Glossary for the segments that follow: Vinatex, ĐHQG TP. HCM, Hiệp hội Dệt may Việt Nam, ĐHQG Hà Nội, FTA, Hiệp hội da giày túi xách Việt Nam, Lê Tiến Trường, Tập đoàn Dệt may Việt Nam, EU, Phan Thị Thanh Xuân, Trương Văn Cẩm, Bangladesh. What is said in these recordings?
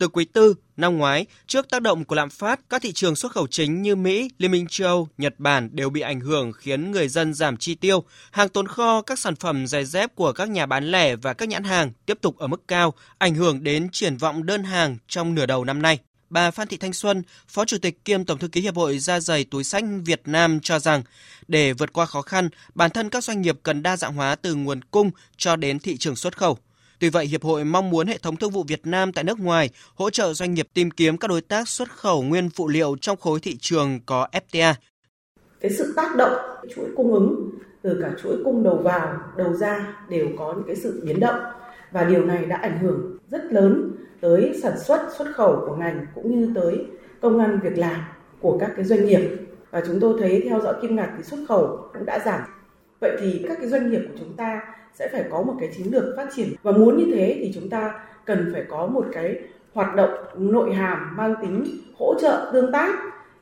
Từ quý tư năm ngoái, trước tác động của lạm phát, các thị trường xuất khẩu chính như Mỹ, Liên minh châu Âu, Nhật Bản đều bị ảnh hưởng khiến người dân giảm chi tiêu. Hàng tồn kho, các sản phẩm giày dép của các nhà bán lẻ và các nhãn hàng tiếp tục ở mức cao, ảnh hưởng đến triển vọng đơn hàng trong nửa đầu năm nay. Bà Phan Thị Thanh Xuân, Phó Chủ tịch kiêm Tổng thư ký Hiệp hội Da giày túi xách Việt Nam cho rằng, để vượt qua khó khăn, bản thân các doanh nghiệp cần đa dạng hóa từ nguồn cung cho đến thị trường xuất khẩu. Tuy vậy, Hiệp hội mong muốn hệ thống thương vụ Việt Nam tại nước ngoài hỗ trợ doanh nghiệp tìm kiếm các đối tác xuất khẩu nguyên phụ liệu trong khối thị trường có FTA. Cái sự tác động chuỗi cung ứng từ cả chuỗi cung đầu vào, đầu ra đều có những cái sự biến động và điều này đã ảnh hưởng rất lớn tới sản xuất xuất khẩu của ngành cũng như tới công ăn việc làm của các cái doanh nghiệp. Và chúng tôi thấy theo dõi kim ngạch thì xuất khẩu cũng đã giảm. Vậy thì các cái doanh nghiệp của chúng ta sẽ phải có một cái chiến lược phát triển và muốn như thế thì chúng ta cần phải có một cái hoạt động nội hàm mang tính hỗ trợ tương tác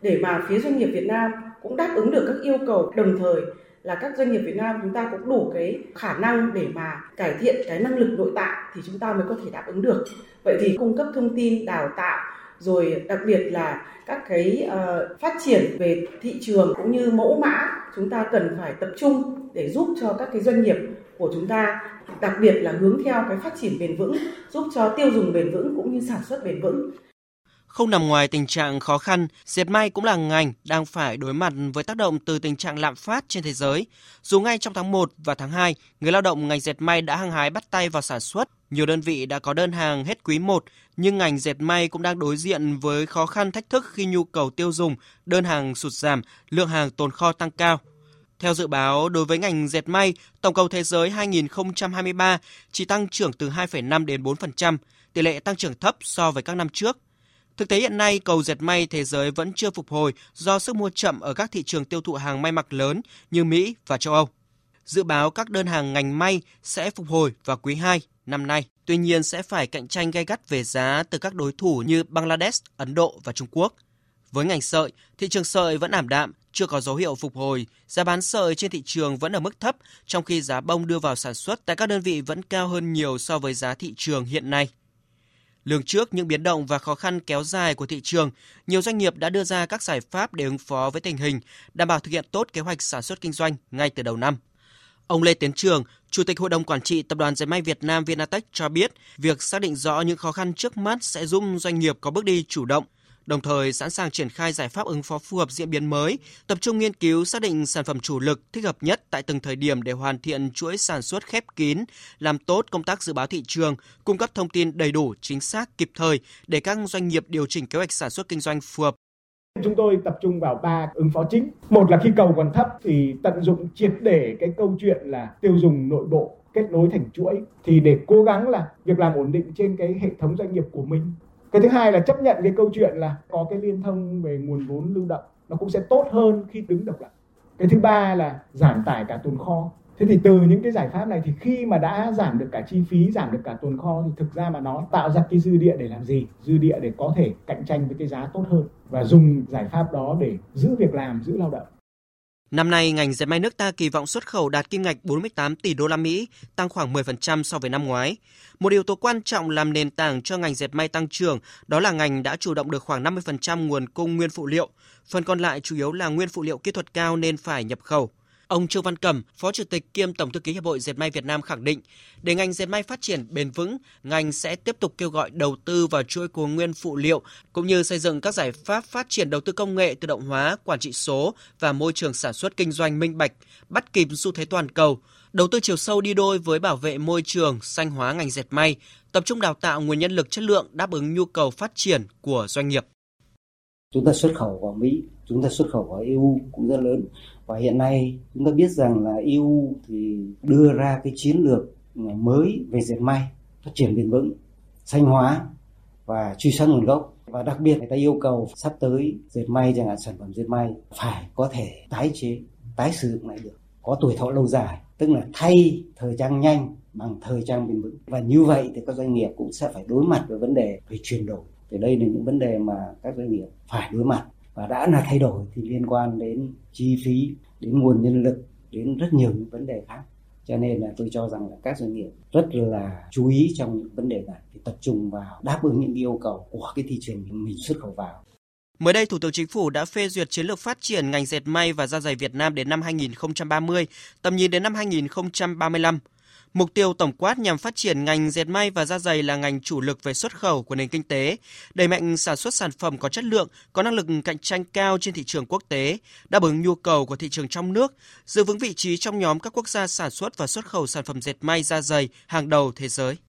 để mà phía doanh nghiệp Việt Nam cũng đáp ứng được các yêu cầu, đồng thời là các doanh nghiệp Việt Nam chúng ta cũng đủ cái khả năng để mà cải thiện cái năng lực nội tại thì chúng ta mới có thể đáp ứng được. Vậy thì cung cấp thông tin, đào tạo rồi đặc biệt là các cái phát triển về thị trường cũng như mẫu mã chúng ta cần phải tập trung để giúp cho các cái doanh nghiệp của chúng ta, đặc biệt là hướng theo cái phát triển bền vững, giúp cho tiêu dùng bền vững cũng như sản xuất bền vững. Không nằm ngoài tình trạng khó khăn, dệt may cũng là ngành đang phải đối mặt với tác động từ tình trạng lạm phát trên thế giới. Dù ngay trong tháng 1 và tháng 2, người lao động ngành dệt may đã hăng hái bắt tay vào sản xuất. Nhiều đơn vị đã có đơn hàng hết quý 1, nhưng ngành dệt may cũng đang đối diện với khó khăn thách thức khi nhu cầu tiêu dùng, đơn hàng sụt giảm, lượng hàng tồn kho tăng cao. Theo dự báo, đối với ngành dệt may, tổng cầu thế giới 2023 chỉ tăng trưởng từ 2,5 đến 4%, tỷ lệ tăng trưởng thấp so với các năm trước. Thực tế hiện nay, cầu dệt may thế giới vẫn chưa phục hồi do sức mua chậm ở các thị trường tiêu thụ hàng may mặc lớn như Mỹ và châu Âu. Dự báo các đơn hàng ngành may sẽ phục hồi vào quý 2 năm nay, tuy nhiên sẽ phải cạnh tranh gay gắt về giá từ các đối thủ như Bangladesh, Ấn Độ và Trung Quốc. Với ngành sợi, thị trường sợi vẫn ảm đạm, chưa có dấu hiệu phục hồi, giá bán sợi trên thị trường vẫn ở mức thấp, trong khi giá bông đưa vào sản xuất tại các đơn vị vẫn cao hơn nhiều so với giá thị trường hiện nay. Lường trước những biến động và khó khăn kéo dài của thị trường, nhiều doanh nghiệp đã đưa ra các giải pháp để ứng phó với tình hình, đảm bảo thực hiện tốt kế hoạch sản xuất kinh doanh ngay từ đầu năm. Ông Lê Tiến Trường, Chủ tịch Hội đồng Quản trị Tập đoàn Dệt may Việt Nam Vinatex cho biết, việc xác định rõ những khó khăn trước mắt sẽ giúp doanh nghiệp có bước đi chủ động, đồng thời sẵn sàng triển khai giải pháp ứng phó phù hợp diễn biến mới, tập trung nghiên cứu xác định sản phẩm chủ lực thích hợp nhất tại từng thời điểm để hoàn thiện chuỗi sản xuất khép kín, làm tốt công tác dự báo thị trường, cung cấp thông tin đầy đủ, chính xác, kịp thời để các doanh nghiệp điều chỉnh kế hoạch sản xuất kinh doanh phù hợp. Chúng tôi tập trung vào 3 ứng phó chính. Một là khi cầu còn thấp thì tận dụng triệt để cái câu chuyện là tiêu dùng nội bộ kết nối thành chuỗi thì để cố gắng là việc làm ổn định trên cái hệ thống doanh nghiệp của mình. Cái thứ hai là chấp nhận cái câu chuyện là có cái liên thông về nguồn vốn lưu động, nó cũng sẽ tốt hơn khi đứng độc lập. Cái thứ ba là giảm tải cả tồn kho. Thế thì từ những cái giải pháp này thì khi mà đã giảm được cả chi phí, giảm được cả tồn kho thì thực ra mà nó tạo ra cái dư địa để làm gì? Dư địa để có thể cạnh tranh với cái giá tốt hơn và dùng giải pháp đó để giữ việc làm, giữ lao động. Năm nay, ngành dệt may nước ta kỳ vọng xuất khẩu đạt kim ngạch 48 tỷ USD, tăng khoảng 10% so với năm ngoái. Một yếu tố quan trọng làm nền tảng cho ngành dệt may tăng trưởng đó là ngành đã chủ động được khoảng 50% nguồn cung nguyên phụ liệu. Phần còn lại chủ yếu là nguyên phụ liệu kỹ thuật cao nên phải nhập khẩu. Ông Trương Văn Cẩm, Phó Chủ tịch kiêm Tổng thư ký Hiệp hội Dệt may Việt Nam khẳng định, để ngành dệt may phát triển bền vững, ngành sẽ tiếp tục kêu gọi đầu tư vào chuỗi cung nguyên phụ liệu cũng như xây dựng các giải pháp phát triển đầu tư công nghệ, tự động hóa, quản trị số và môi trường sản xuất kinh doanh minh bạch, bắt kịp xu thế toàn cầu, đầu tư chiều sâu đi đôi với bảo vệ môi trường, xanh hóa ngành dệt may, tập trung đào tạo nguồn nhân lực chất lượng đáp ứng nhu cầu phát triển của doanh nghiệp. Chúng ta xuất khẩu vào Mỹ, chúng ta xuất khẩu vào EU cũng rất lớn. Và hiện nay chúng ta biết rằng là EU thì đưa ra cái chiến lược mới về dệt may, phát triển bền vững, xanh hóa và truy xuất nguồn gốc. Và đặc biệt người ta yêu cầu sắp tới dệt may, chẳng hạn sản phẩm dệt may phải có thể tái chế, tái sử dụng lại được, có tuổi thọ lâu dài, tức là thay thời trang nhanh bằng thời trang bền vững. Và như vậy thì các doanh nghiệp cũng sẽ phải đối mặt với vấn đề về chuyển đổi. Thì đây là những vấn đề mà các doanh nghiệp phải đối mặt. Và đã là thay đổi thì liên quan đến chi phí, đến nguồn nhân lực, đến rất nhiều những vấn đề khác. Cho nên là tôi cho rằng là các doanh nghiệp rất là chú ý trong những vấn đề này, tập trung vào đáp ứng những yêu cầu của cái thị trường mình xuất khẩu vào. Mới đây, Thủ tướng Chính phủ đã phê duyệt chiến lược phát triển ngành dệt may và da giày Việt Nam đến năm 2030, tầm nhìn đến năm 2035. Mục tiêu tổng quát nhằm phát triển ngành dệt may và da giày là ngành chủ lực về xuất khẩu của nền kinh tế, đẩy mạnh sản xuất sản phẩm có chất lượng, có năng lực cạnh tranh cao trên thị trường quốc tế, đáp ứng nhu cầu của thị trường trong nước, giữ vững vị trí trong nhóm các quốc gia sản xuất và xuất khẩu sản phẩm dệt may da giày hàng đầu thế giới.